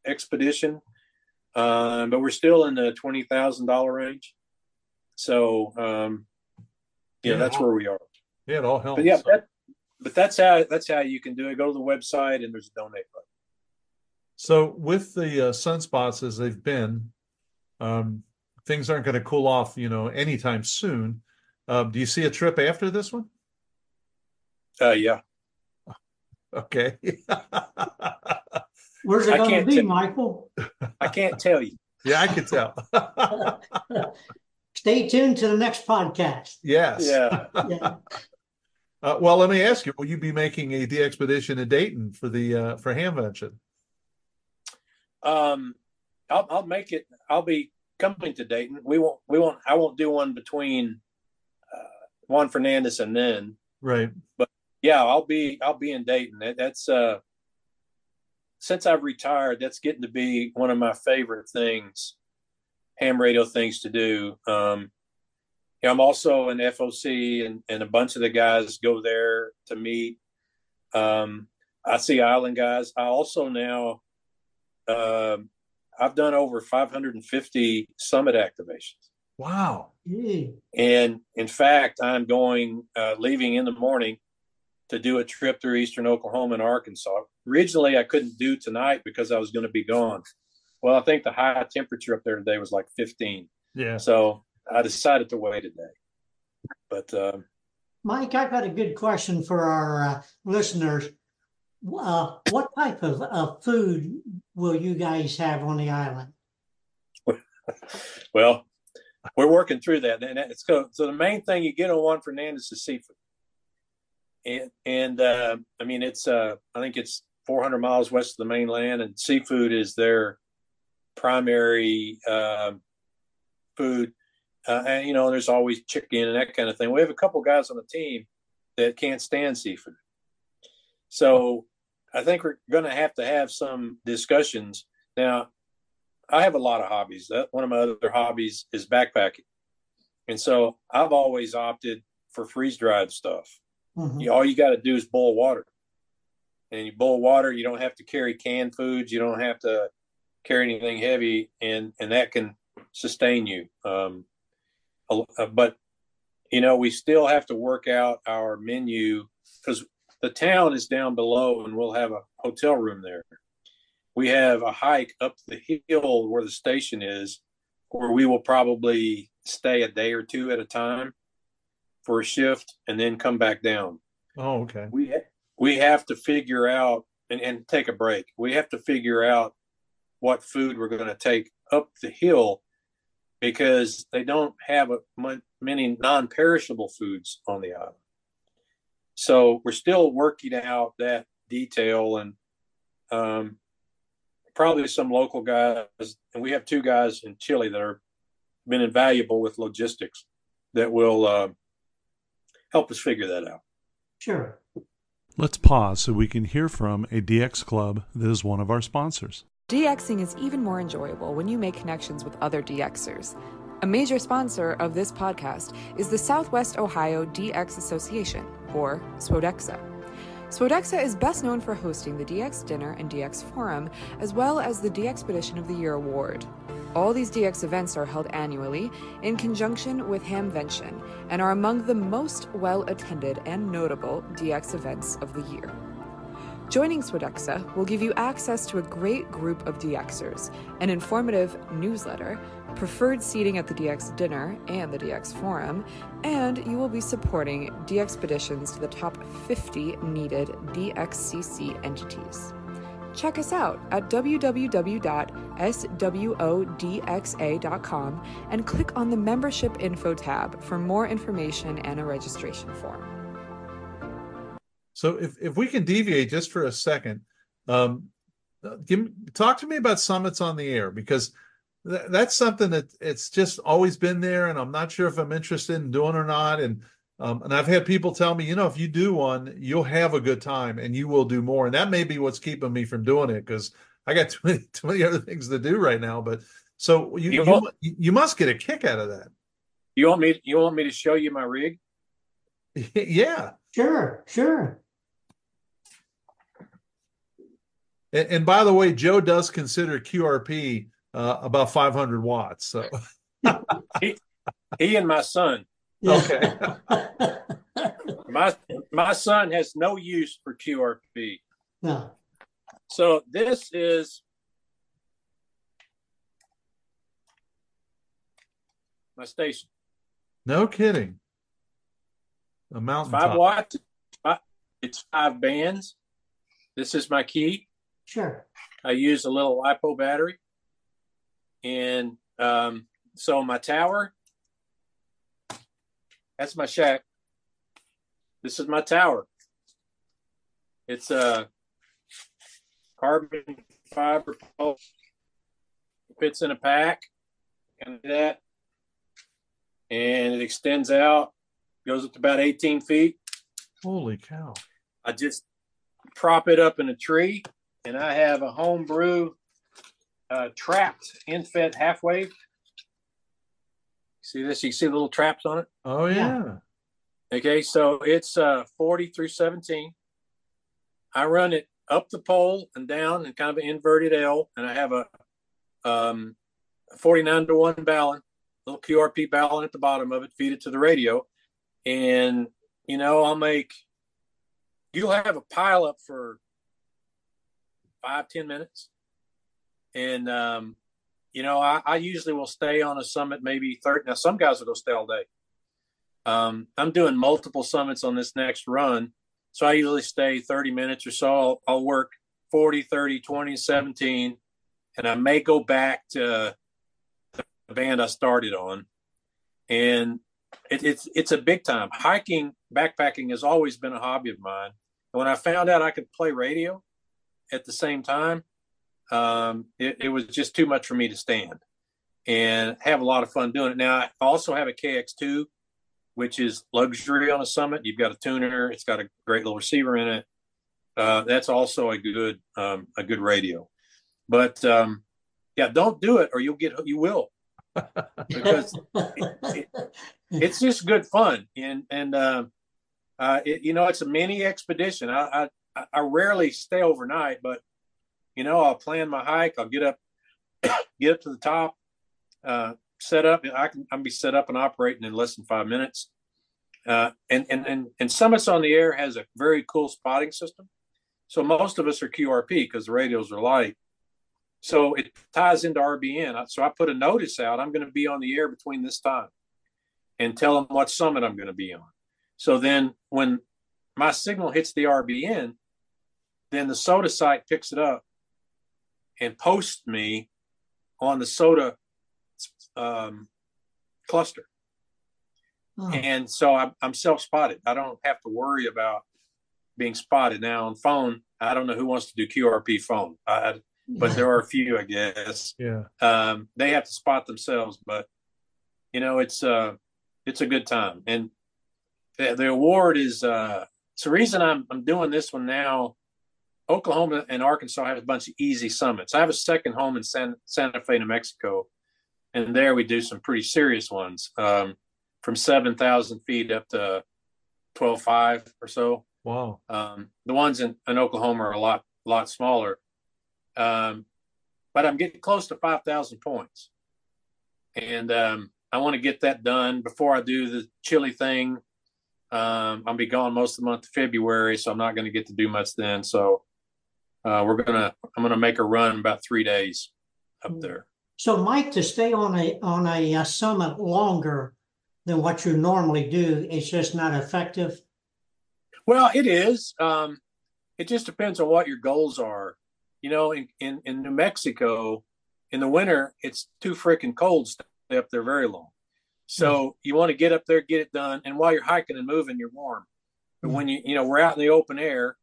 expedition, but we're still in the $20,000 range. So, yeah, that's where we are. Yeah, it all helps. But yeah, but that's how you can do it. Go to the website and there's a donate button. So with the sunspots as they've been, things aren't going to cool off, you know, anytime soon. Do you see a trip after this one? Yeah. Okay. Where's it going to be, Michael? I can't tell you. Yeah, I can tell. Stay tuned to the next podcast. Yes. Yeah. Yeah. Well, let me ask you: will you be making a DXpedition in Dayton for the for Hamvention? I'll make it. I'll be coming to Dayton. We won't. I won't do one between Juan Fernandez and then. Right. But yeah, I'll be in Dayton. That's since I've retired, that's getting to be one of my favorite things, ham radio things to do. You know, I'm also in FOC, and a bunch of the guys go there to meet. I see island guys. I also now, I've done over 550 summit activations. Wow. And in fact, I'm going, leaving in the morning to do a trip through Eastern Oklahoma and Arkansas. Originally, I couldn't do tonight because I was going to be gone. Well, I think the high temperature up there today was like 15. Yeah. So I decided to wait a day. But Mike, I've got a good question for our listeners. What type of food will you guys have on the island? Well, we're working through that. And it's cool. So the main thing you get on Juan Fernandez is seafood. And I mean, it's I think it's 400 miles west of the mainland, and seafood is their primary food. And, you know, there's always chicken and that kind of thing. We have a couple guys on the team that can't stand seafood. So I think we're going to have some discussions. Now, I have a lot of hobbies. One of my other hobbies is backpacking. And so I've always opted for freeze-dried stuff. Mm-hmm. All you got to do is boil water. And you boil water, you don't have to carry canned foods. You don't have to carry anything heavy, and that can sustain you. But, you know, we still have to work out our menu because the town is down below and we'll have a hotel room there. We have a hike up the hill where the station is, where we will probably stay a day or two at a time for a shift and then come back down. Oh, okay. We have to figure out and take a break. We have to figure out what food we're going to take up the hill because they don't have many non-perishable foods on the island. So we're still working out that detail, and probably some local guys. And we have two guys in Chile that are been invaluable with logistics that will help us figure that out. Sure. Let's pause so we can hear from a DX club that is one of our sponsors. DXing is even more enjoyable when you make connections with other DXers. A major sponsor of this podcast is the Southwest Ohio DX Association, or SWODEXA. SWODEXA is best known for hosting the DX Dinner and DX Forum, as well as the DXpedition of the Year Award. All these DX events are held annually in conjunction with Hamvention and are among the most well-attended and notable DX events of the year. Joining SWODEXA will give you access to a great group of DXers, an informative newsletter, preferred seating at the DX Dinner and the DX Forum, and you will be supporting DXpeditions to the top 50 needed DXCC entities. Check us out at www.swodxa.com and click on the membership info tab for more information and a registration form. So if we can deviate just for a second, talk to me about Summits on the Air, because that's something that it's just always been there, and I'm not sure if I'm interested in doing or not. And I've had people tell me, you know, if you do one, you'll have a good time and you will do more. And that may be what's keeping me from doing it, because I got too many other things to do right now. But so you must get a kick out of that. You want me to show you my rig? Yeah. Sure. And by the way, Joe does consider QRP about 500 watts. So he and my son. Okay. my son has no use for QRP. No. So this is my station. No kidding. A mountain. 5 watts. It's 5 bands. This is my key. Sure. I use a little LiPo battery. And so my tower, that's my shack. This is my tower. It's a carbon fiber pole. It fits in a pack and that. And it extends out, goes up to about 18 feet. Holy cow. I just prop it up in a tree, and I have a homebrew trapped infed half-wave. See this? You see the little traps on it? Oh, yeah. Okay, so it's 40 through 17. I run it up the pole and down in kind of an inverted L, and I have a 49-to-1 ballon. Little QRP ballon at the bottom of it, feed it to the radio. And, you know, you'll have a pile up for 5-10 minutes. And, you know, I usually will stay on a summit, maybe 30. Now, some guys will go stay all day. I'm doing multiple summits on this next run. So I usually stay 30 minutes or so. I'll work 40, 30, 20, 17. And I may go back to the band I started on, and it's a big time. Hiking, backpacking has always been a hobby of mine. And when I found out I could play radio at the same time, it was just too much for me to stand, and have a lot of fun doing it. Now, I also have a KX2, which is luxury on a summit. You've got a tuner. It's got a great little receiver in it. That's also a good radio, but, yeah, don't do it or you will. Because it's just good fun, and you know, it's a mini expedition. I rarely stay overnight, but you know, I'll plan my hike. I'll get up to the top, set up, and I'm be set up and operating in less than 5 minutes. And Summits on the Air has a very cool spotting system. So most of us are QRP because the radios are light. So it ties into RBN. So I put a notice out. I'm going to be on the air between this time, and tell them what summit I'm going to be on. So then when my signal hits the RBN, then the SOTA site picks it up and posts me on the SOTA cluster. Oh. And so I'm self-spotted. I don't have to worry about being spotted. Now on phone, I don't know who wants to do QRP phone. But there are a few, I guess. Yeah. They have to spot themselves, but you know, it's a good time. And the award is it's the reason I'm doing this one now. Oklahoma and Arkansas have a bunch of easy summits. I have a second home in Santa Fe, New Mexico, and there we do some pretty serious ones, from 7,000 feet up to 12,500 or so. Wow. The ones in Oklahoma are a lot smaller. But I'm getting close to 5,000 points, and I want to get that done before I do the Chile thing. I'll be gone most of the month of February, so I'm not going to get to do much then. So I'm going to make a run about 3 days up there. So, Mike, to stay on a summit longer than what you normally do, it's just not effective. Well, it is. It just depends on what your goals are. You know, in New Mexico, in the winter, it's too freaking cold to stay up there very long. So you want to get up there, get it done. And while you're hiking and moving, you're warm. But when you know, we're out in the open air,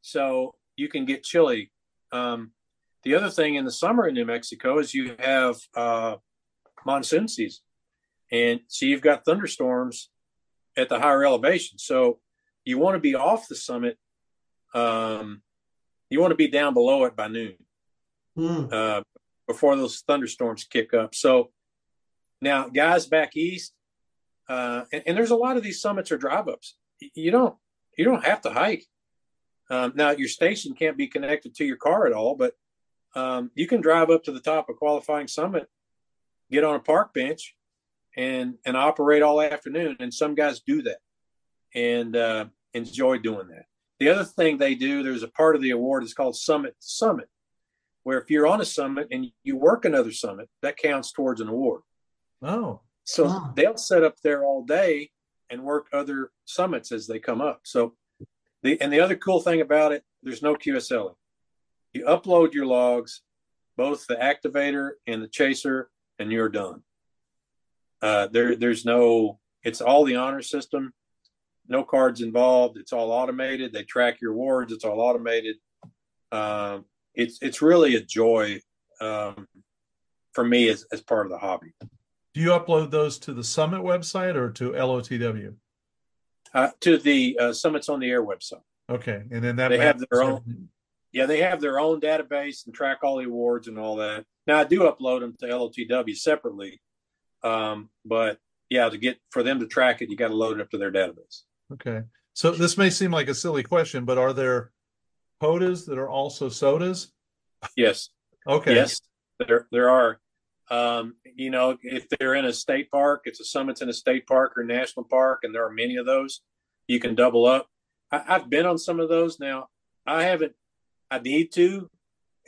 so you can get chilly. The other thing in the summer in New Mexico is you have monsoon season. And so you've got thunderstorms at the higher elevation. So you want to be off the summit. You want to be down below it by noon before those thunderstorms kick up. So now guys back east, and there's a lot of these summits are drive ups. You don't have to hike. Now your station can't be connected to your car at all, but you can drive up to the top of qualifying summit, get on a park bench, and operate all afternoon. And some guys do that and enjoy doing that. The other thing they do, there's a part of the award is called Summit to Summit, where if you're on a summit and you work another summit, that counts towards an award. Oh, so wow. They'll set up there all day and work other summits as they come up. So the other cool thing about it, there's no QSLing. You upload your logs, both the activator and the chaser, and you're done. There's no, it's all the honor system, no cards involved. It's all automated. They track your awards. It's all automated. It's really a joy for me as part of the hobby. Do you upload those to the Summit website or to LOTW? To the Summits on the Air website. Okay. And then that they have their own. Yeah, they have their own database and track all the awards and all that. Now I do upload them to LOTW separately. But yeah, for them to track it, you got to load it up to their database. Okay. So this may seem like a silly question, but are there POTAs that are also SOTAs? Yes. Okay. Yes, there are, if they're in a state park, it's a summits in a state park or national park. And there are many of those. You can double up. I've been on some of those. Now I need to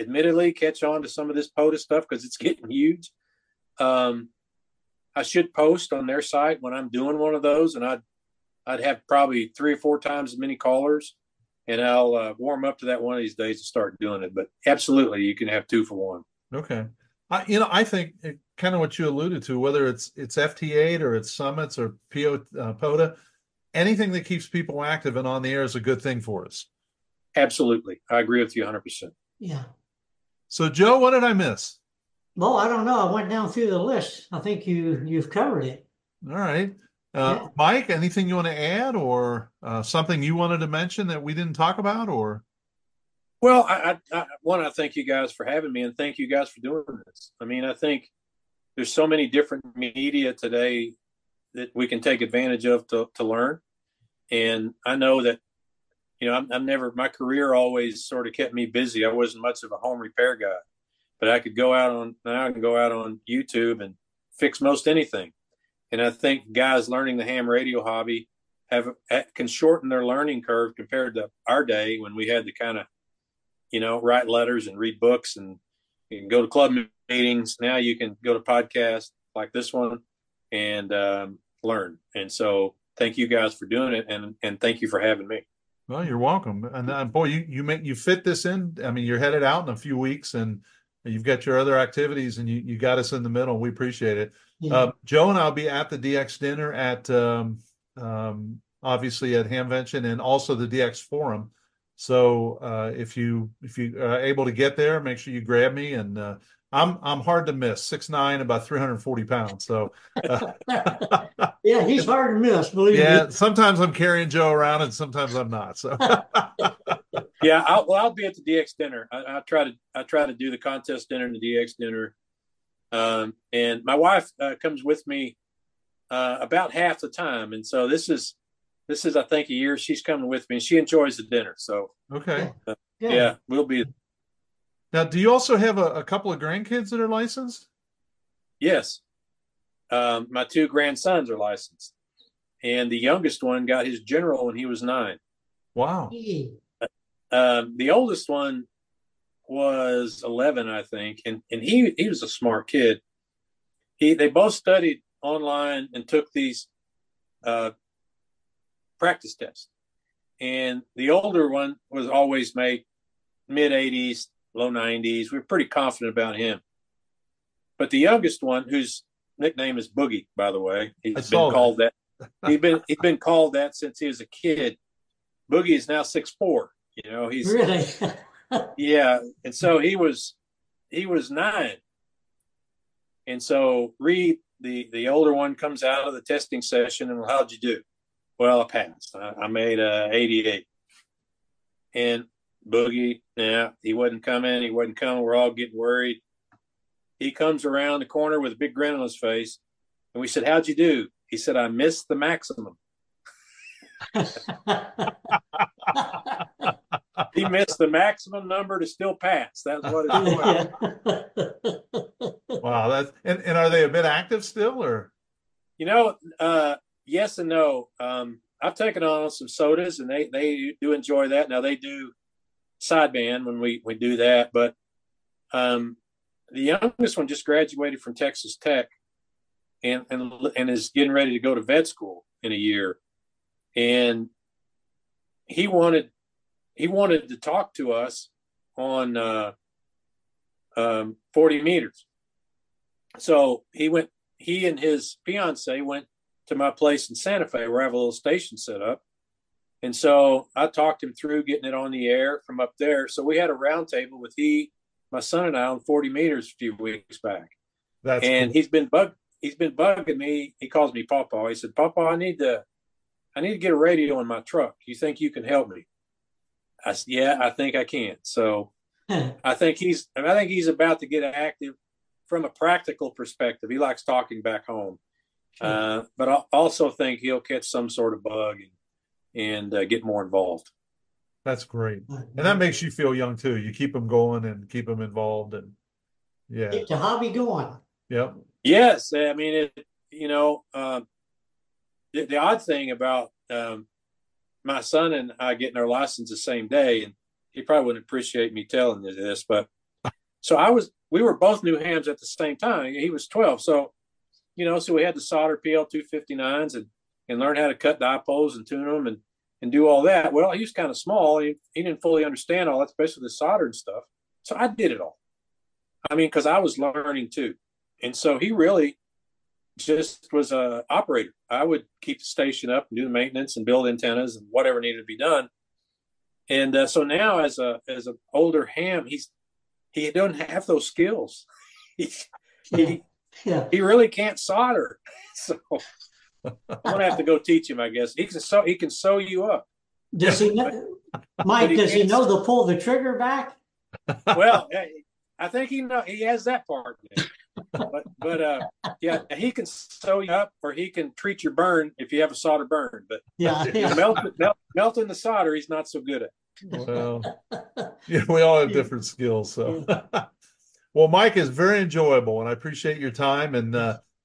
admittedly catch on to some of this POTA stuff because it's getting huge. I should post on their site when I'm doing one of those, and I'd have probably 3 or 4 times as many callers, and I'll warm up to that one of these days and start doing it. But absolutely, you can have 2 for 1. Okay. I think kind of what you alluded to, whether it's FT8 or it's Summits or POTA, anything that keeps people active and on the air is a good thing for us. Absolutely. I agree with you 100%. Yeah. So, Joe, what did I miss? Well, I don't know. I went down through the list. I think you've covered it. All right. Yeah. Mike, anything you want to add or something you wanted to mention that we didn't talk about? Or? Well, I thank you guys for having me and thank you guys for doing this. I mean, I think there's so many different media today that we can take advantage of to learn. And I know that, I'm never, my career always sort of kept me busy. I wasn't much of a home repair guy. But I can go out on YouTube and fix most anything. And I think guys learning the ham radio hobby can shorten their learning curve compared to our day when we had to kind of, write letters and read books and you can go to club meetings. Now you can go to podcasts like this one and learn. And so thank you guys for doing it. And thank you for having me. Well, you're welcome. And boy, you fit this in. I mean, you're headed out in a few weeks and you've got your other activities and you got us in the middle. We appreciate it. Yeah. Joe and I'll be at the DX dinner at, obviously at Hamvention and also the DX forum. So, if you are able to get there, make sure you grab me and, I'm hard to miss, 6'9", about 340 pounds. So, yeah, he's hard to miss, believe me. Yeah, sometimes I'm carrying Joe around and sometimes I'm not. So, yeah, I'll be at the DX dinner. I try to do the contest dinner and the DX dinner, and my wife comes with me about half the time, and so this is I think a year she's coming with me, and she enjoys the dinner. So, okay, yeah, we'll be. Now, do you also have a couple of grandkids that are licensed? Yes. My 2 grandsons are licensed. And the youngest one got his general when he was 9. Wow. The oldest one was 11, I think. And he was a smart kid. They both studied online and took these practice tests. And the older one was always made mid-80s. Low 90s. We're pretty confident about him. But the youngest one, whose nickname is Boogie, by the way, he's been called that. He's been called that since he was a kid. Boogie is now 6'4". He's really, yeah. And so he was he was 9. And so Reed, the older one, comes out of the testing session and, how'd you do? Well, I passed. I made 88. And Boogie, yeah, he wasn't coming. He wasn't coming. We're all getting worried. He comes around the corner with a big grin on his face. And we said, how'd you do? He said, I missed the maximum. He missed the maximum number to still pass. That's what it was. Wow. That's, and are they a bit active still, or? You know, yes and no. I've taken on some sodas, and they do enjoy that. Now, they do sideband when we do that. But the youngest one just graduated from Texas Tech and is getting ready to go to vet school in a year. And he wanted to talk to us on 40 meters. So he and his fiance went to my place in Santa Fe, where I have a little station set up. And so I talked him through getting it on the air from up there. So we had a round table with my son and I on 40 meters a few weeks back. That's and cool. He's been bugging me. He calls me Pawpaw. He said, Pawpaw, I need to get a radio in my truck. Do you think you can help me? I said, yeah, I think I can. So I think he's about to get active from a practical perspective. He likes talking back home. But I also think he'll catch some sort of bug and get more involved. That's great. And that makes you feel young too. You keep them going and keep them involved and yeah. Keep the hobby going. Yep. Yes. I mean, the odd thing about my son and I getting our license the same day, and he probably wouldn't appreciate me telling you this, but so we were both new hams at the same time. He was 12. So, so we had to solder PL259s and learn how to cut dipoles and tune them and do all that. Well, he was kind of small. He didn't fully understand all that, especially the solder and stuff. So I did it all. I mean, because I was learning too. And so he really just was an operator. I would keep the station up and do the maintenance and build antennas and whatever needed to be done. And so now as an older ham, he doesn't have those skills. He really can't solder. So I'm gonna have to go teach him, I guess. He can sew you up. Does he know, Mike? Does he know to pull the trigger back? Well, I think he has that part. But yeah, he can sew you up, or he can treat your burn if you have a solder burn. But melting the solder, he's not so good at. Well, yeah, we all have different skills. So, well, Mike, is very enjoyable, and I appreciate your time. And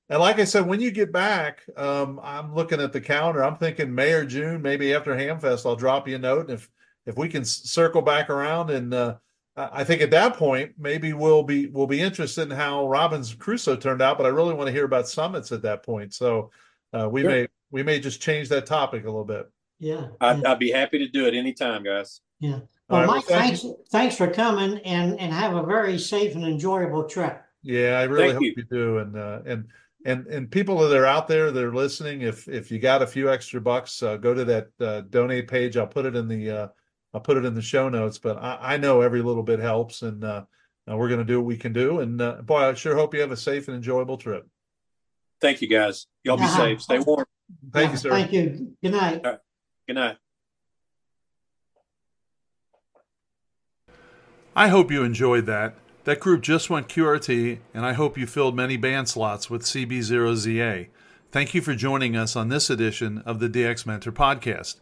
like I said, when you get back, I'm looking at the calendar. I'm thinking May or June, maybe after Hamfest, I'll drop you a note. And if we can circle back around and. I think at that point, maybe we'll be interested in how Robinson Crusoe turned out, but I really want to hear about summits at that point. So we may just change that topic a little bit. Yeah. I'd be happy to do it anytime, guys. Yeah. Well, right, Mike, thanks for coming and have a very safe and enjoyable trip. Yeah, I really hope you do. And people that are out there, they're listening. If you got a few extra bucks, go to that donate page. I'll put it in the show notes, but I know every little bit helps, and we're going to do what we can do. And boy, I sure hope you have a safe and enjoyable trip. Thank you, guys. Y'all be safe. Stay warm. Thank you, sir. Thank you. Good night. Right. Good night. I hope you enjoyed that. That group just went QRT, and I hope you filled many band slots with CB0ZA. Thank you for joining us on this edition of the DX Mentor Podcast.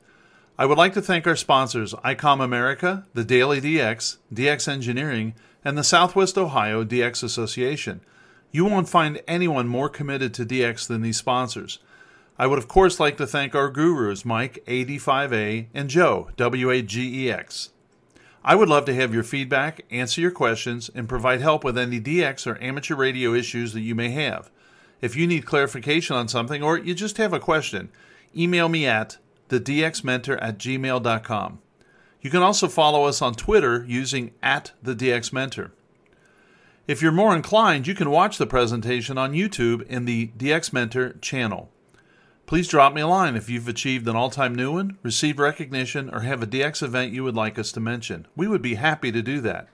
I would like to thank our sponsors, ICOM America, The Daily DX, DX Engineering, and the Southwest Ohio DX Association. You won't find anyone more committed to DX than these sponsors. I would, of course, like to thank our gurus, Mike, AD5A, and Joe, WAGEX. I would love to have your feedback, answer your questions, and provide help with any DX or amateur radio issues that you may have. If you need clarification on something or you just have a question, email me at thedxmentor@gmail.com. You can also follow us on Twitter using @thedxmentor. If you're more inclined, you can watch the presentation on YouTube in the DX Mentor channel. Please drop me a line if you've achieved an all-time new one, received recognition, or have a DX event you would like us to mention. We would be happy to do that.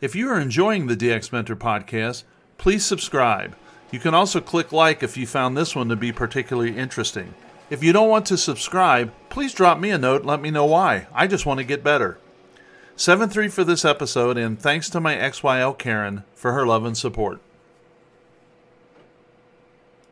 If you are enjoying the DX Mentor podcast, please subscribe. You can also click like if you found this one to be particularly interesting. If you don't want to subscribe, please drop me a note and let me know why. I just want to get better. 7-3 for this episode, and thanks to my XYL Karen for her love and support.